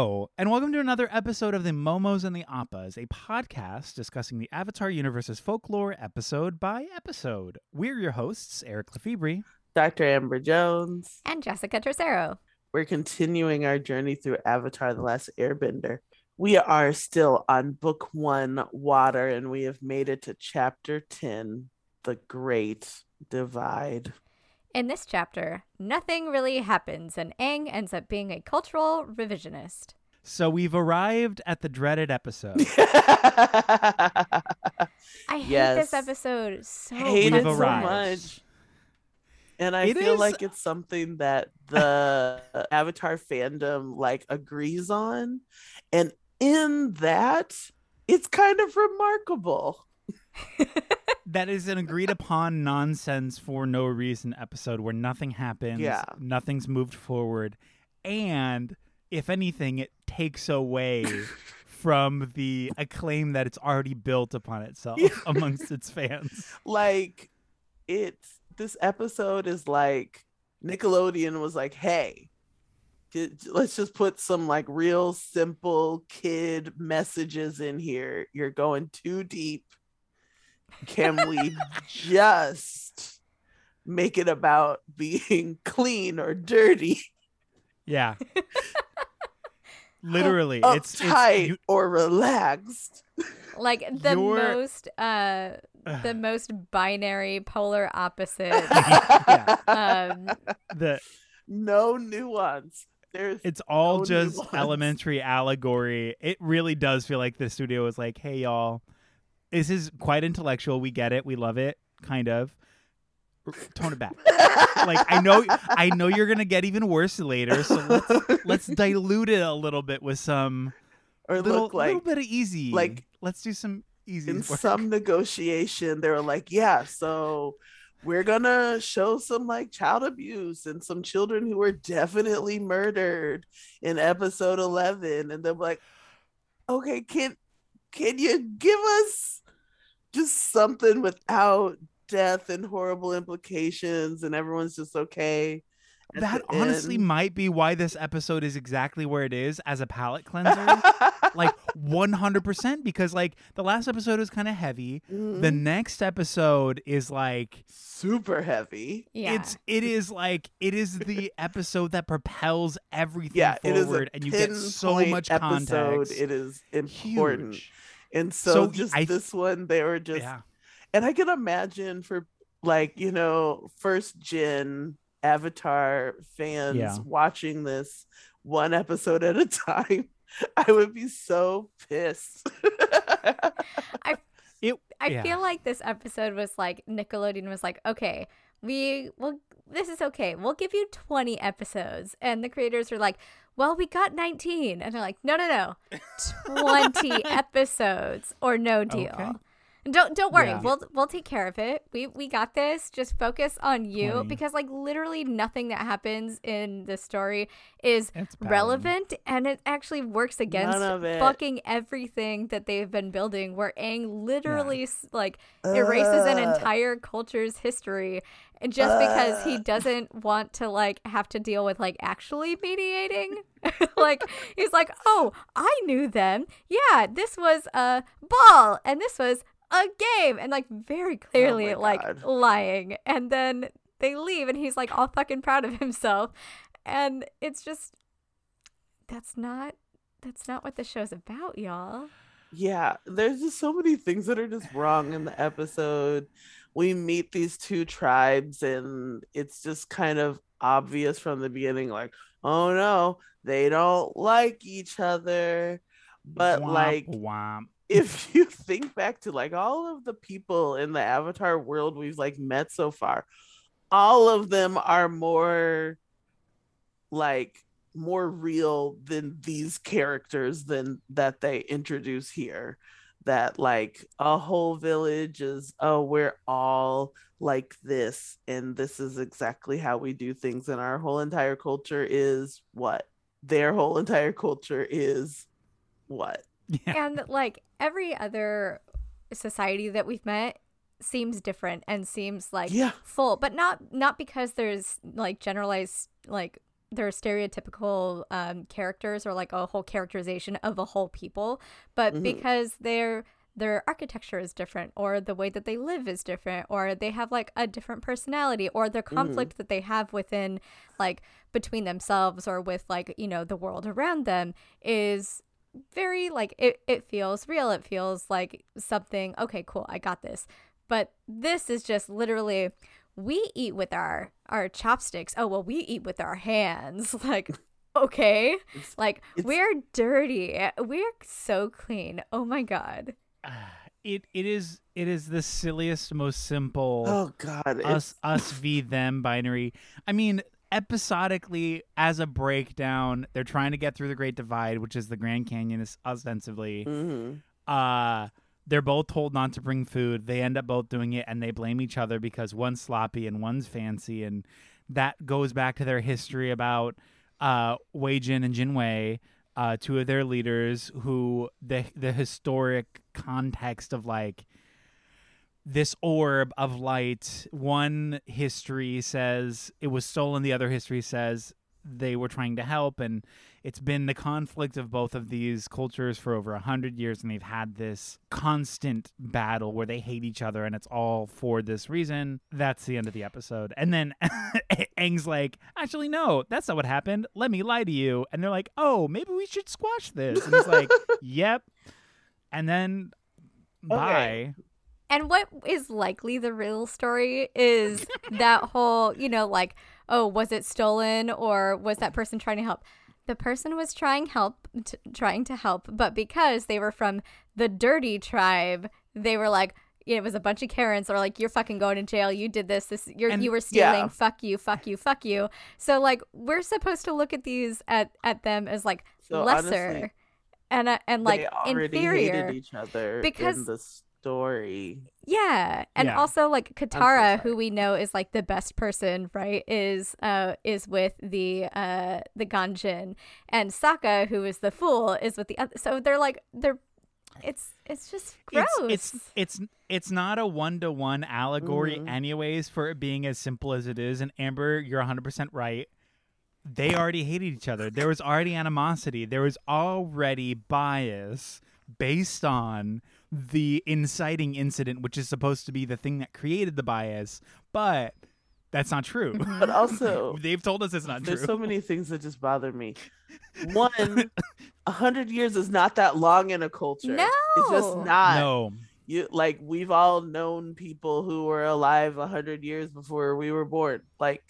Hello, and welcome to another episode of the Momos and the Appas, a podcast discussing the Avatar universe's folklore episode by episode. We're your hosts, Eric Lefebvre, Dr. Amber Jones, and Jessica Tercero. We're continuing our journey through Avatar the Last Airbender. We are still on book one, Water, and we have made it to chapter 10, The Great Divide. In this chapter, nothing really happens, and Aang ends up being a cultural revisionist. So we've arrived at the dreaded episode. I hate this episode so much. I hate it so much. And I feel like it's something that the Avatar fandom, agrees on. And in that, it's kind of remarkable. That is an agreed upon nonsense for no reason episode where nothing happens, nothing's moved forward, and if anything, it takes away from the acclaim that it's already built upon itself amongst its fans. This episode is like Nickelodeon was like, hey, let's just put some real simple kid messages in here. You're going too deep. Can we just make it about being clean or dirty? Yeah. Literally. Uptight or relaxed. The most binary polar opposite. No nuance. There's no nuance. Elementary allegory. It really does feel like the studio is like, hey, y'all. This is quite intellectual. We get it. We love it. Kind of. Tone it back. I know you're going to get even worse later, so let's dilute it a little bit with some... little bit of easy. Let's do some easy work. Some negotiation, they were like, yeah, so we're going to show some, child abuse and some children who were definitely murdered in episode 11. And they're like, okay, Can you give us just something without death and horrible implications and everyone's just okay? That honestly might be why this episode is exactly where it is as a palate cleanser. 100%, because the last episode was kind of heavy. Mm-hmm. The next episode is super heavy. Yeah. It is the episode that propels everything forward, and you get so much context. It is important. Huge. And and I can imagine for first gen Avatar fans watching this one episode at a time, I would be so pissed. I feel like this episode was Nickelodeon was okay, this is okay. We'll give you 20 episodes. And the creators were like, well, we got 19. And they're like, no, 20 episodes or no deal. Okay. Don't worry. Yeah. We'll take care of it. We got this. Just focus on you, because literally nothing that happens in the story is relevant, and it actually works against fucking everything that they've been building, where Aang literally erases an entire culture's history just because he doesn't want to have to deal with actually mediating. He's like, "Oh, I knew them. Yeah, this was a ball and this was a game," and very clearly lying, and then they leave and he's all fucking proud of himself, and it's just that's not what the show's about, y'all. Yeah, there's just so many things that are just wrong in the episode. We meet these two tribes and it's just kind of obvious from the beginning, oh no, they don't like each other, but womp, womp. If you think back to all of the people in the Avatar world we've met so far, all of them are more real than these characters than that they introduce here. That a whole village is, oh, we're all this, and this is exactly how we do things, and our whole entire culture is what? Their whole entire culture is what? Yeah. And every other society that we've met seems different and seems full, but not because there's generalized their stereotypical characters, or like a whole characterization of a whole people, but mm-hmm. because their architecture is different, or the way that they live is different, or they have like a different personality, or the conflict mm-hmm. that they have within, like between themselves or with like, you know, the world around them is very like, it feels real. It feels like something, okay, cool, I got this. But this is just literally, we eat with our chopsticks. Oh, well, we eat with our hands. Like, okay. We're dirty. We're so clean. Oh, my God. It is the silliest, most simple us v them binary. I mean, episodically, as a breakdown, they're trying to get through the Great Divide, which is the Grand Canyon, ostensibly. Mm-hmm. They're both told not to bring food. They end up both doing it, and they blame each other because one's sloppy and one's fancy. And that goes back to their history about Wei Jin and Jin Wei, two of their leaders, who the historic context of like this orb of light. One history says it was stolen. The other history says they were trying to help. And it's been the conflict of both of these cultures for over 100 years. And they've had this constant battle where they hate each other. And it's all for this reason. That's the end of the episode. And then Aang's like, actually, no, that's not what happened. Let me lie to you. And they're like, oh, maybe we should squash this. And he's like, yep. And then bye. And what is likely the real story is that whole, you know, like, oh, was it stolen, or was that person trying to help? The person was trying to help, but because they were from the dirty tribe, they were like, it was a bunch of Karens that were like, you're fucking going to jail. You did this. You were stealing. Yeah. Fuck you. Fuck you. Fuck you. So like, we're supposed to look at these at them as like so lesser, honestly, and like they inferior hated each other because. In this story. Yeah. And also like Katara, who we know is like the best person, right, is with the Ganjin, and Sokka, who is the fool, is with the other. So they're like it's just gross. It's not a one-to-one allegory mm-hmm. anyways, for it being as simple as it is. And Amber, you're 100% right. They already hated each other. There was already animosity. There was already bias based on the inciting incident, which is supposed to be the thing that created the bias, but that's not true. But also, they've told us it's not true. There's so many things that just bother me. One, 100 years is not that long in a culture. No, it's just not. No, you like we've all known people who were alive 100 years before we were born. Like,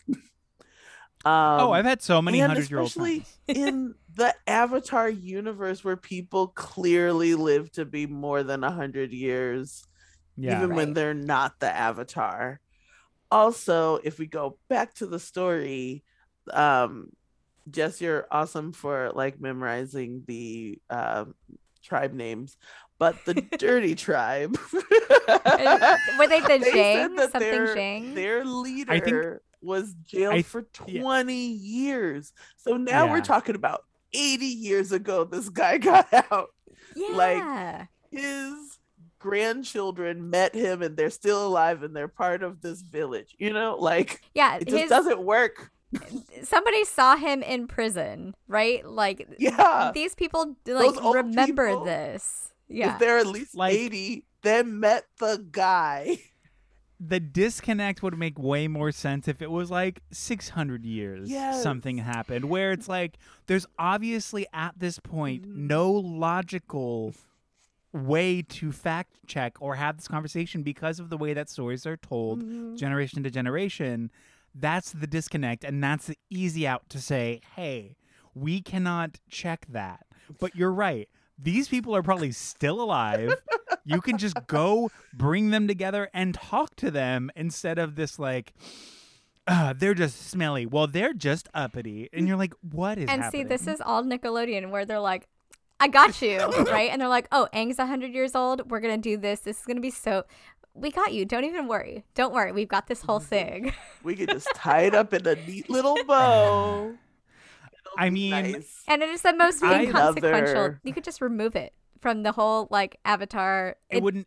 I've had so many 100-year-old. Especially in the Avatar universe, where people clearly live to be more than 100 years, when they're not the Avatar. Also, if we go back to the story, Jess, you're awesome for like memorizing the tribe names, but the dirty tribe. Were they the Zhang? Something Zhang? Their leader, I think, was jailed for 20 years. So now we're talking about 80 years ago this guy got out. Yeah. Like, his grandchildren met him and they're still alive and they're part of this village. You know, like, it just doesn't work. Somebody saw him in prison, right? Like, these people like remember people, this. Yeah. If they're at least like 80, then met the guy. The disconnect would make way more sense if it was like 600 years something happened, where it's like there's obviously at this point no logical way to fact check or have this conversation because of the way that stories are told mm-hmm. generation to generation. That's the disconnect, and that's the easy out to say, hey, we cannot check that. But you're right. These people are probably still alive. You can just go bring them together and talk to them instead of this like, they're just smelly. Well, they're just uppity. And you're like, what is happening? And see, this is all Nickelodeon, where they're like, I got you, right? And they're like, oh, Aang's 100 years old. We're going to do this. This is going to be so... We got you. Don't even worry. Don't worry. We've got this whole thing. We could just tie it up in a neat little bow. I mean, nice. And it is the most inconsequential. You could just remove it from the whole like Avatar. It wouldn't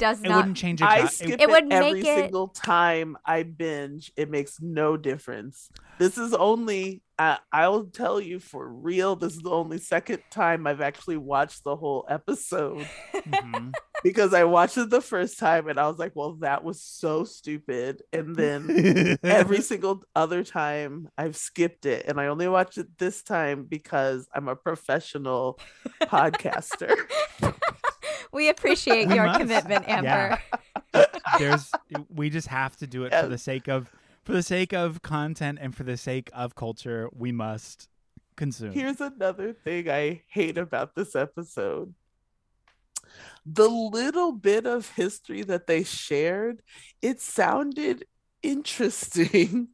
change it. I skip it would every make it... single time I binge. It makes no difference. This is only I'll tell you for real, this is the only second time I've actually watched the whole episode. Mm-hmm. Because I watched it the first time and I was like, well, that was so stupid. And then every single other time I've skipped it. And I only watched it this time because I'm a professional podcaster. We appreciate your commitment, Amber. Yeah. We just have to do it for the sake of content and for the sake of culture. We must consume. Here's another thing I hate about this episode. The little bit of history that they shared, it sounded interesting.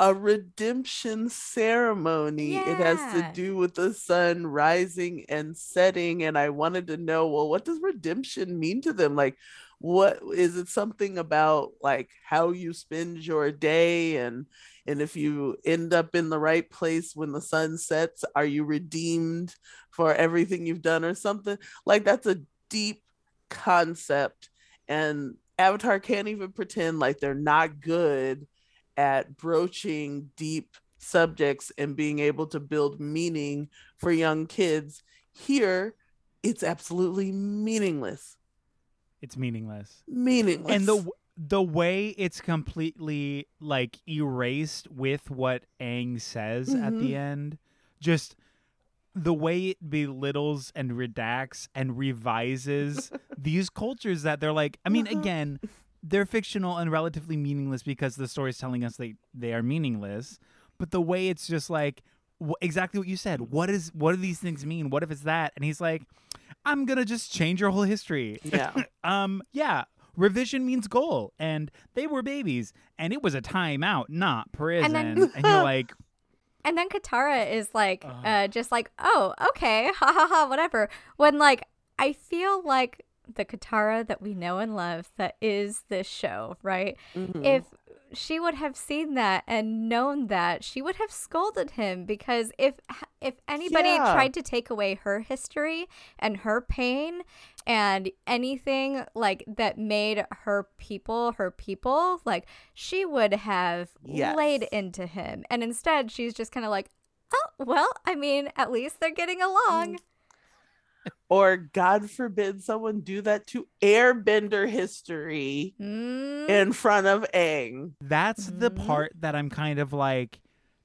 A redemption ceremony. Yeah. It has to do with the sun rising and setting. And I wanted to know, well, what does redemption mean to them? Like, what is it? Something about like how you spend your day, and if you end up in the right place when the sun sets, are you redeemed for everything you've done or something? Like, that's a deep concept, and Avatar can't even pretend like they're not good at broaching deep subjects and being able to build meaning for young kids. Here, it's absolutely meaningless. It's meaningless. And the way it's completely like erased with what Aang says at the end, just the way it belittles and redacts and revises these cultures that they're like, I mean, again, they're fictional and relatively meaningless because the story is telling us they are meaningless. But the way it's just like, exactly what you said. What do these things mean? What if it's that? And he's like, I'm going to just change your whole history. Yeah. Yeah. Revision means goal. And they were babies. And it was a timeout, not prison. And you're like. And then Katara is like, just like, oh, okay. Ha ha ha. Whatever. When like, I feel like the Katara that we know and love that is this show, right? Mm-hmm. If she would have seen that and known that, she would have scolded him, because if anybody tried to take away her history and her pain and anything like that made her people, like, she would have laid into him. And instead she's just kind of like, oh, well, I mean, at least they're getting along. Or, God forbid, someone do that to airbender history in front of Aang. That's the part that I'm kind of like,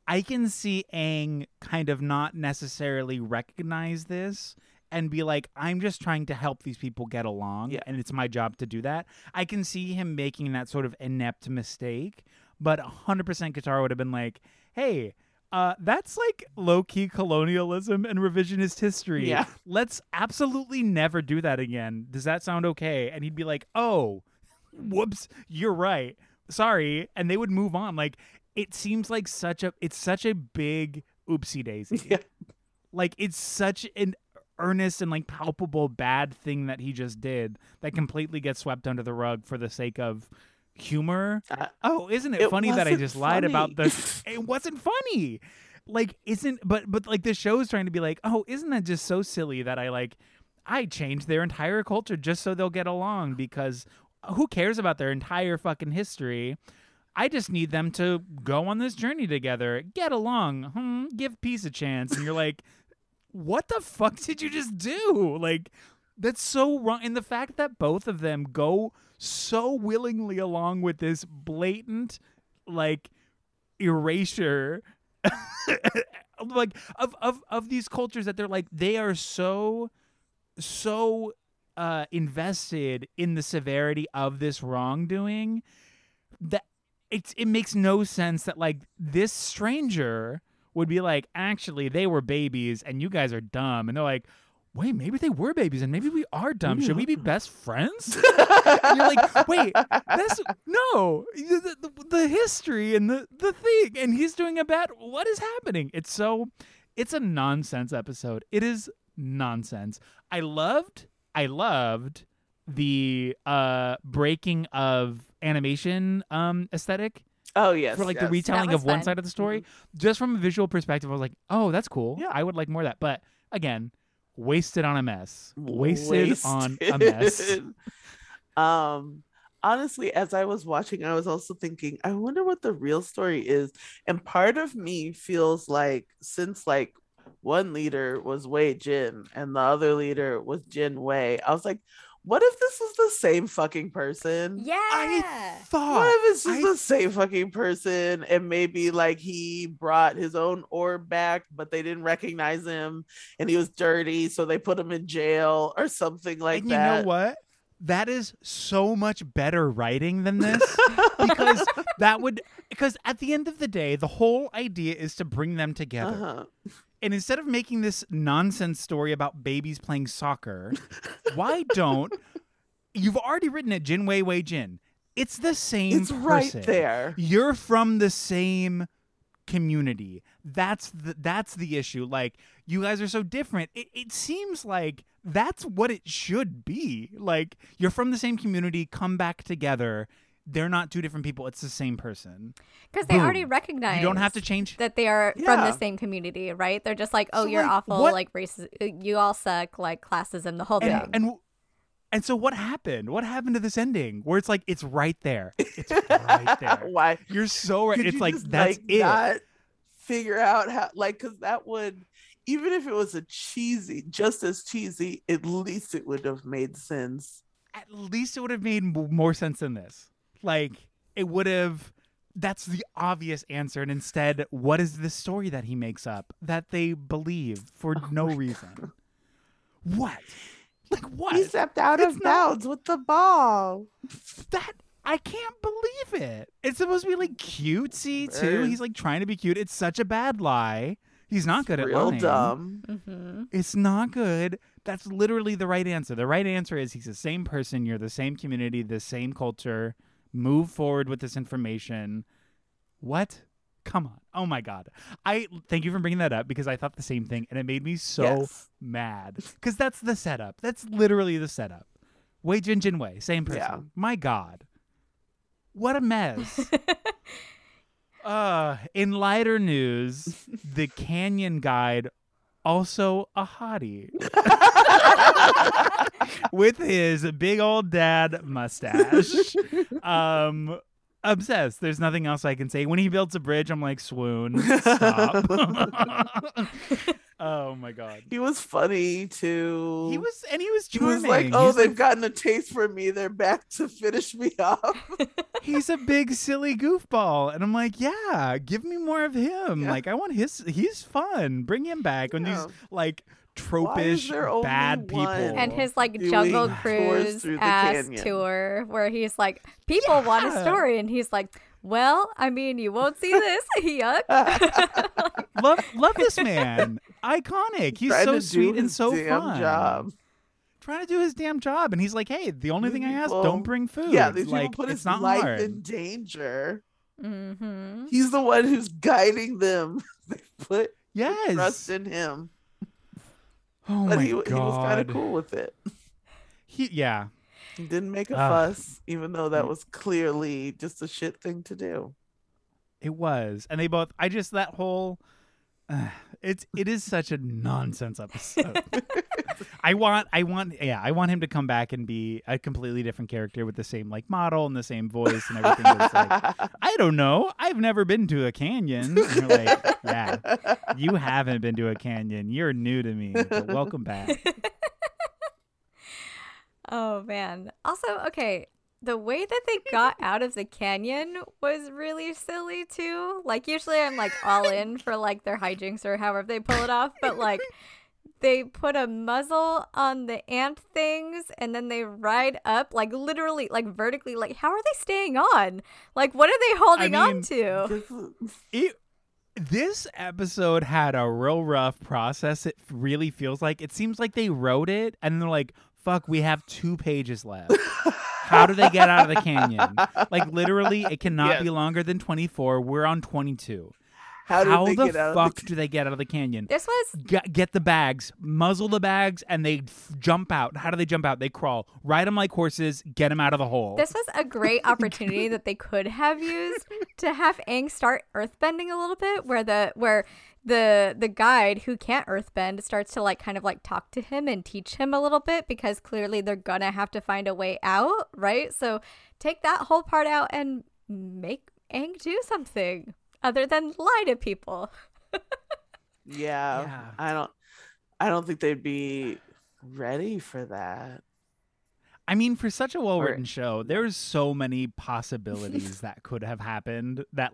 I can see Aang kind of not necessarily recognize this and be like, I'm just trying to help these people get along, and it's my job to do that. I can see him making that sort of inept mistake, but 100% Katara would have been like, hey, that's like low-key colonialism and revisionist history. Yeah. Let's absolutely never do that again. Does that sound okay? And he'd be like, oh, whoops, you're right. Sorry. And they would move on. Like, it seems like it's such a big oopsie daisy. Yeah. Like, it's such an earnest and like palpable bad thing that he just did that completely gets swept under the rug for the sake of humor. Isn't it funny that I just lied about this? It wasn't funny. Like, but like, the show is trying to be like, oh, isn't that just so silly that I changed their entire culture just so they'll get along, because who cares about their entire fucking history? I just need them to go on this journey together, get along, give peace a chance. And you're like, what the fuck did you just do? Like, that's so wrong. And the fact that both of them go so willingly along with this blatant, like, erasure like of these cultures that they're like, they are so invested in the severity of this wrongdoing that it makes no sense that like this stranger would be like, actually they were babies and you guys are dumb. And they're like, wait, maybe they were babies and maybe we are dumb. Should we be best friends? And you're like, wait, the history and the thing, and he's doing a bad, what is happening? It's a nonsense episode. It is nonsense. I loved the breaking of animation aesthetic. Oh, yes. For like the retelling of one side of the story. Mm-hmm. Just from a visual perspective, I was like, oh, that's cool. Yeah. I would like more of that. But again, wasted on a mess. honestly, as I was watching, I was also thinking, I wonder what the real story is. And part of me feels like, since like one leader was Wei Jin and the other leader was Jin Wei, I was like, what if this was the same fucking person? Yeah. What if it's just the same fucking person, and maybe like he brought his own orb back, but they didn't recognize him and he was dirty, so they put him in jail or something like and that. You know what? That is so much better writing than this, because at the end of the day, the whole idea is to bring them together. Uh-huh. And instead of making this nonsense story about babies playing soccer, why don't you've already written it Jin Wei Wei Jin? It's the same person. It's right there. You're from the same community. That's the issue. Like, you guys are so different. It seems like that's what it should be. Like, you're from the same community, come back together. They're not two different people. It's the same person. Because they already recognize. You don't have to change that they are from the same community, right? They're just like, oh, so you're like, awful, what? Like racist. You all suck, like classism, the whole thing. And so what happened? What happened to this ending where it's like, it's right there. It's right there. Why? You're so right. Could it's like, just, that's like, it. Not figure out how, like, because that would, even if it was just as cheesy, at least it would have made sense. At least it would have made more sense than this. Like, it would have, that's the obvious answer. And instead, what is the story that he makes up that they believe for no reason? God. What? Like, what? He stepped out of bounds with the ball. That, I can't believe it. It's supposed to be like cutesy too. He's like trying to be cute. It's such a bad lie. He's not good at lying. Real dumb. Mm-hmm. It's not good. That's literally the right answer. The right answer is he's the same person. You're the same community, the same culture. Move forward with this information. What? Come on. Oh my God. I thank you for bringing that up, because I thought the same thing, and it made me so mad, because that's the setup. That's literally the setup. Wei Jin Jin Wei, same person. Yeah. My God. What a mess. In lighter news, the Canyon Guide, also a hottie. With his big old dad mustache. Obsessed. There's nothing else I can say. When he builds a bridge, I'm like, swoon. Stop. Oh my God. He was funny too. He was charming. He was like, oh, they've gotten a taste for me. They're back to finish me off. He's a big silly goofball. And I'm like, yeah, give me more of him. Yeah. Like, I want he's fun. Bring him back on these like tropish bad people, and his like jungle cruise ass tour where he's like, people want a story, and he's like, well, I mean, you won't see this. Yuck. love this man. Iconic. He's so sweet and so fun. Trying to do his damn job, and he's like, hey, the only thing I ask, don't bring food. Yeah, these people put his life in danger. Mm-hmm. He's the one who's guiding them. They put trust in him. Oh but my God. He was kind of cool with it. He didn't make a fuss, even though that was clearly just a shit thing to do. It was. And they both, that whole, it is such a nonsense episode. I want him to come back and be a completely different character with the same like model and the same voice and everything. It's like, I don't know. I've never been to a canyon. And you're like, yeah, you haven't been to a canyon. You're new to me. But welcome back. Oh man. Also, okay, the way that they got out of the canyon was really silly too. Like, usually I'm like all in for like their hijinks or however they pull it off, but like, they put a muzzle on the ant things and then they ride up, like literally, like vertically. Like, how are they staying on? Like, what are they holding on to? This episode had a real rough process. It really feels like, it seems like they wrote it and they're like, fuck, we have 2 pages left. How do they get out of the canyon? Like, literally, it cannot be longer than 24. We're on 22. How the fuck do they get out of the canyon? This was... Get the bags, muzzle the bags, and they jump out. How do they jump out? They crawl. Ride them like horses, get them out of the hole. This was a great opportunity that they could have used to have Aang start earthbending a little bit, where the guide who can't earthbend starts to kind of talk to him and teach him a little bit, because clearly they're gonna have to find a way out, right? So take that whole part out and make Aang do something other than lie to people. Yeah. I don't think they'd be ready for that. I mean, for such a well-written show, there's so many possibilities that could have happened that,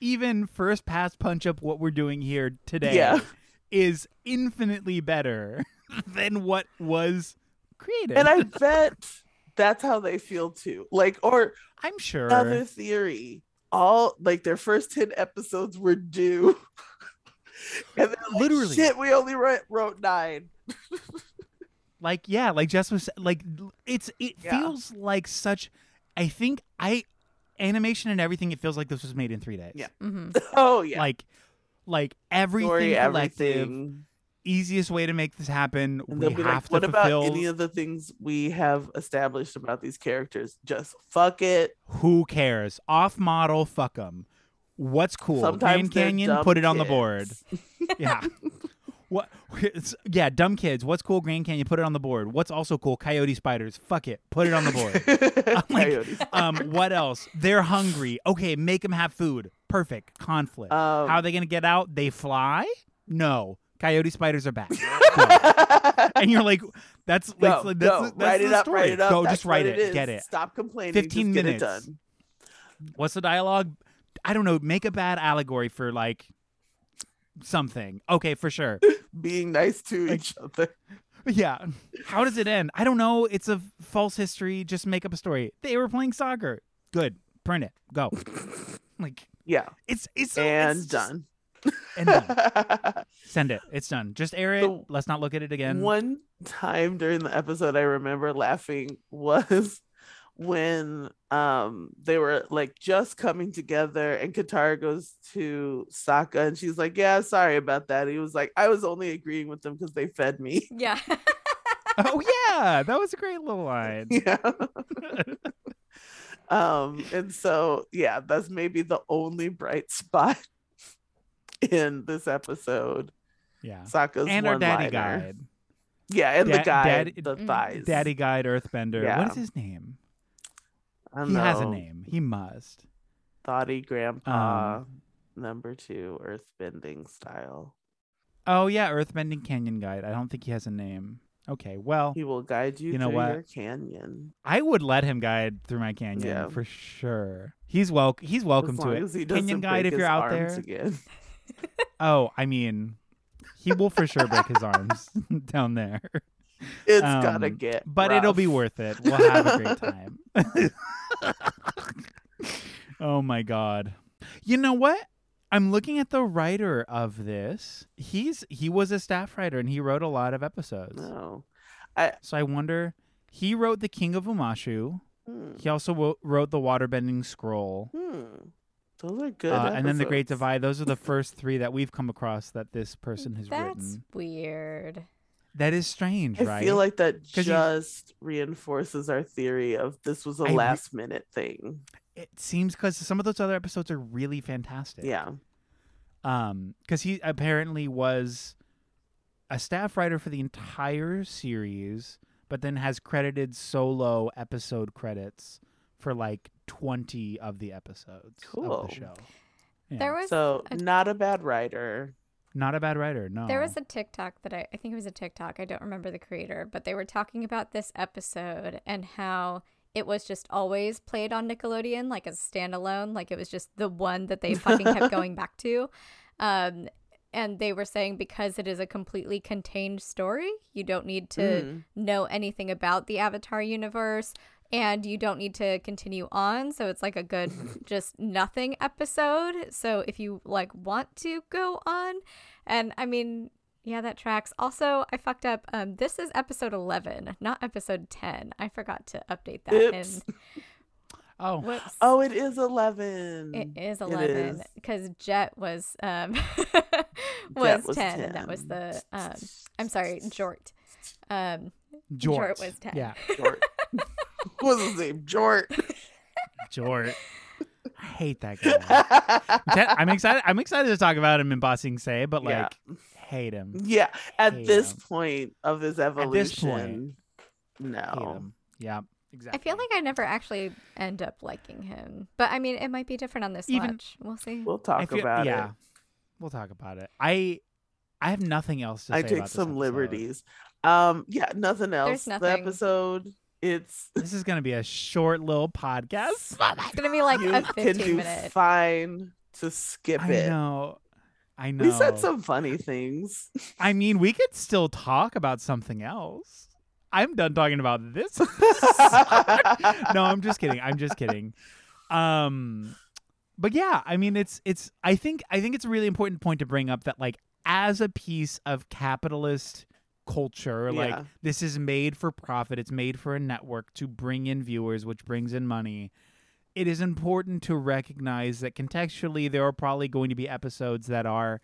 even first pass punch up what we're doing here today is infinitely better than what was created. And I bet that's how they feel too. Or I'm sure another theory, all their first 10 episodes were due, and then literally, shit, we only wrote 9. Jess was feels like such. I think animation and everything. It feels like this was made in 3 days. Yeah. Mm-hmm. Oh yeah. Like everything. Story, collective. Everything. Easiest way to make this happen. And we have to. What about any of the things we have established about these characters? Just fuck it. Who cares? Off model. Fuck them. What's cool? Sometimes Canyon. Put it on the board. Yeah. What? Yeah, dumb kids. What's cool? Grand Canyon. Put it on the board. What's also cool? Coyote spiders. Fuck it. Put it on the board. What else? They're hungry. Okay, make them have food. Perfect. Conflict. How are they going to get out? They fly? No. Coyote spiders are back. And you're like, that's like, that's the story. Write it up. Go, just write it. Get it. Stop complaining. 15 minutes. Get it done. What's the dialogue? I don't know. Make a bad allegory for something. Okay, for sure. Being nice to each other. Yeah. How does it end? I don't know. It's a false history. Just make up a story. They were playing soccer. Good. Print it. Go. Yeah. It's done. And done. Send it. It's done. Just air it. Let's not look at it again. One time during the episode I remember laughing was when they were just coming together, and Katara goes to Sokka and she's like, yeah, sorry about that. He was like, I was only agreeing with them because they fed me. Yeah. Oh yeah, that was a great little line. Yeah. And so yeah, that's maybe the only bright spot in this episode. Yeah. Sokka's and our daddy guide. Yeah, and the guy, the thighs. Daddy guide earthbender. Yeah. What is his name? He has a name. He must. Thoughty Grandpa, #2, earthbending style. Oh, yeah, earthbending canyon guide. I don't think he has a name. Okay, well. He will guide you through your canyon. I would let him guide through my canyon for sure. He's welcome to it. As he canyon guide if you're out there. Again. Oh, I mean, he will for sure break his arms down there. It's gotta get but rough. It'll be worth it. We'll have a great time. Oh my god. You know what? I'm looking at the writer of this. He was a staff writer and he wrote a lot of episodes. No. So I wonder, he wrote The King of Umashu. Hmm. He also wrote The Waterbending Scroll. Hmm. Those are good episodes. And then The Great Divide. Those are the first 3 that we've come across that this person has written. That's weird. That is strange, right? I feel like that just reinforces our theory of this was a last-minute thing. It seems, because some of those other episodes are really fantastic. Yeah. Because he apparently was a staff writer for the entire series, but then has credited solo episode credits for 20 of the episodes of the show. Yeah. Not a bad writer. Not a bad writer, no. There was a TikTok that I think it was a TikTok. I don't remember the creator, but they were talking about this episode and how it was just always played on Nickelodeon, as standalone. It was just the one that they fucking kept going back to. And they were saying because it is a completely contained story, you don't need to know anything about the Avatar universe. And you don't need to continue on, so it's a good just nothing episode. So if you want to go on, and I mean, yeah, that tracks. Also, I fucked up. This is episode 11, not episode 10. I forgot to update that. Oops. Oh, whoops. Oh, it is 11. It is 11 because Jet was ten, and that was the I'm sorry, Jort. Jort was 10. Yeah, Jort. What was his name? Jort. Jort. I hate that guy. I'm excited to talk about him in Ba Sing Se, but like, hate him. Yeah, at this point of his evolution, no. Yeah, exactly. I feel like I never actually end up liking him, but I mean, it might be different on this watch. We'll see. We'll talk about it. Yeah, we'll talk about it. I have nothing else to say. I took some liberties. Yeah, nothing else. There's nothing. The episode. This is gonna be a short little podcast. It's gonna be like a 15-minute. Fine to skip it. I know. We said some funny things. I mean, we could still talk about something else. I'm done talking about this. No, I'm just kidding. But yeah, I mean, it's. I think it's a really important point to bring up that like as a piece of capitalist culture, like this is made for profit, it's made for a network to bring in viewers, which brings in money. It is important to recognize that contextually there are probably going to be episodes that are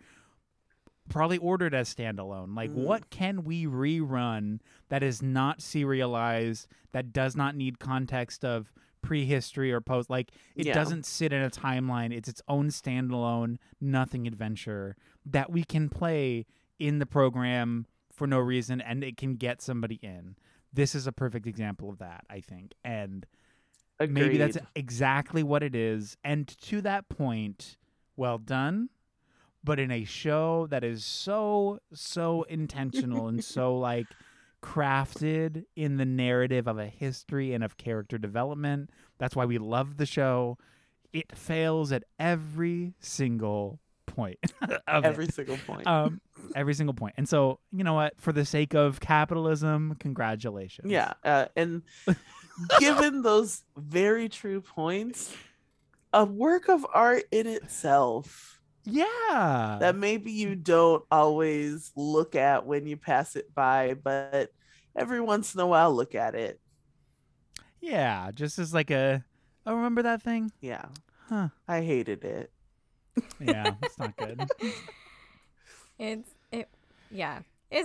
probably ordered as standalone, like what can we rerun that is not serialized, that does not need context of prehistory or post, like it doesn't sit in a timeline, it's its own standalone nothing adventure that we can play in the program for no reason, and it can get somebody in. This is a perfect example of that, I think. And maybe that's exactly what it is. And to that point, well done. But in a show that is so, so intentional and so like crafted in the narrative of a history and of character development, that's why we love the show. It fails at every single point. Every single point. And so, you know what? For the sake of capitalism, congratulations. Yeah. And given those very true points, a work of art in itself. Yeah. That maybe you don't always look at when you pass it by, but every once in a while, look at it. Yeah. Just as like remember that thing? Yeah. Huh. I hated it. Yeah, it's not good. It's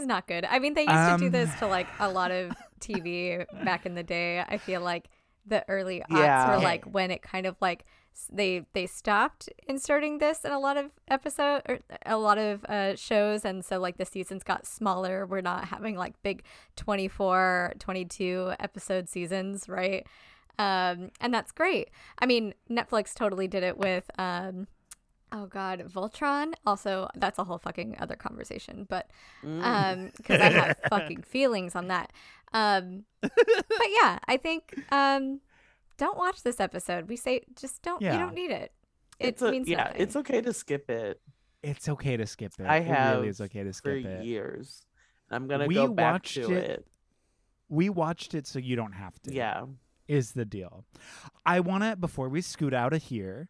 not good. I mean, they used to do this to like a lot of TV back in the day. I feel like the early aughts were like when it kind of like they stopped inserting this in a lot of shows, and so like the seasons got smaller. We're not having like big 24, 22 episode seasons, right? And that's great. I mean, Netflix totally did it with oh God, Voltron. Also, that's a whole fucking other conversation, but because I have fucking feelings on that. But yeah, I think don't watch this episode. We say just don't. Yeah. You don't need it. It means nothing. It's okay to skip it. It's okay to skip it. Years. I'm gonna go back to it. We watched it, so you don't have to. Yeah, is the deal. I wanna, before we scoot out of here,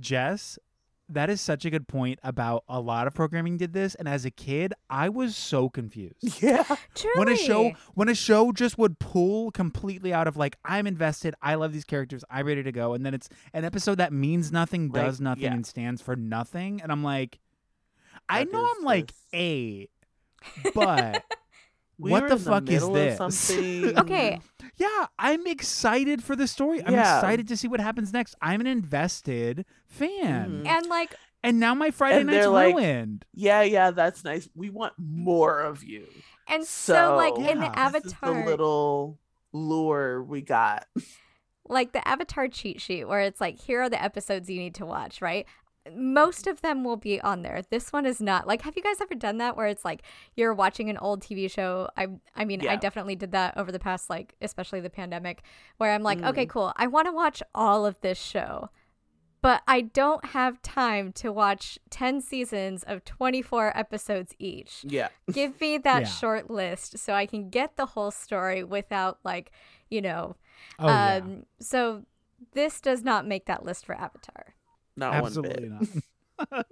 Jess. That is such a good point about a lot of programming did this, and as a kid, I was so confused. Yeah, truly. When a show just would pull completely out of like I'm invested, I love these characters, I'm ready to go, and then it's an episode that means nothing, does nothing, and stands for nothing, and I'm like, like eight, but what the fuck is this? Okay. Yeah, I'm excited for the story. I'm excited to see what happens next. I'm an invested fan. And now my Friday night's ruined. Yeah, that's nice. We want more of you. And so like in the Avatar, the little lure we got. Like the Avatar cheat sheet where it's like, here are the episodes you need to watch, right? Most of them will be on there. This one is not. Like, have you guys ever done that where it's like you're watching an old TV show? I mean, I definitely did that over the past, like, especially the pandemic, where I'm like, okay, cool. I want to watch all of this show, but I don't have time to watch 10 seasons of 24 episodes each. Yeah. Give me that short list so I can get the whole story without, like, you know. Oh, So this does not make that list for Avatar. Not absolutely one bit.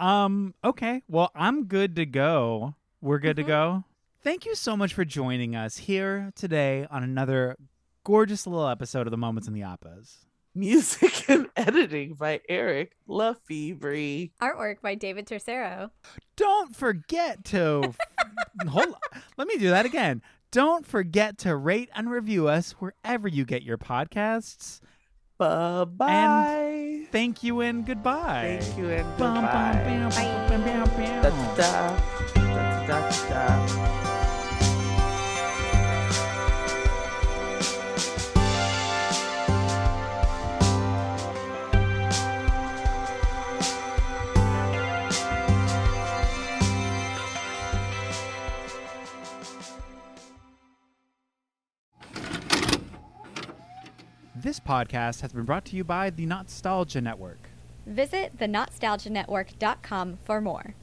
Not. Okay. Well, I'm good to go. We're good to go. Thank you so much for joining us here today on another gorgeous little episode of the Moments in the Appas. Music and editing by Eric Lefebvre. Artwork by David Tercero. Don't forget to... Hold on. Let me do that again. Don't forget to rate and review us wherever you get your podcasts. Bye-bye. And thank you and goodbye. Thank you and goodbye. Bye. Da-da-da. Da-da-da. This podcast has been brought to you by the Notstalgia Network. Visit thenotstalgianetwork.com for more.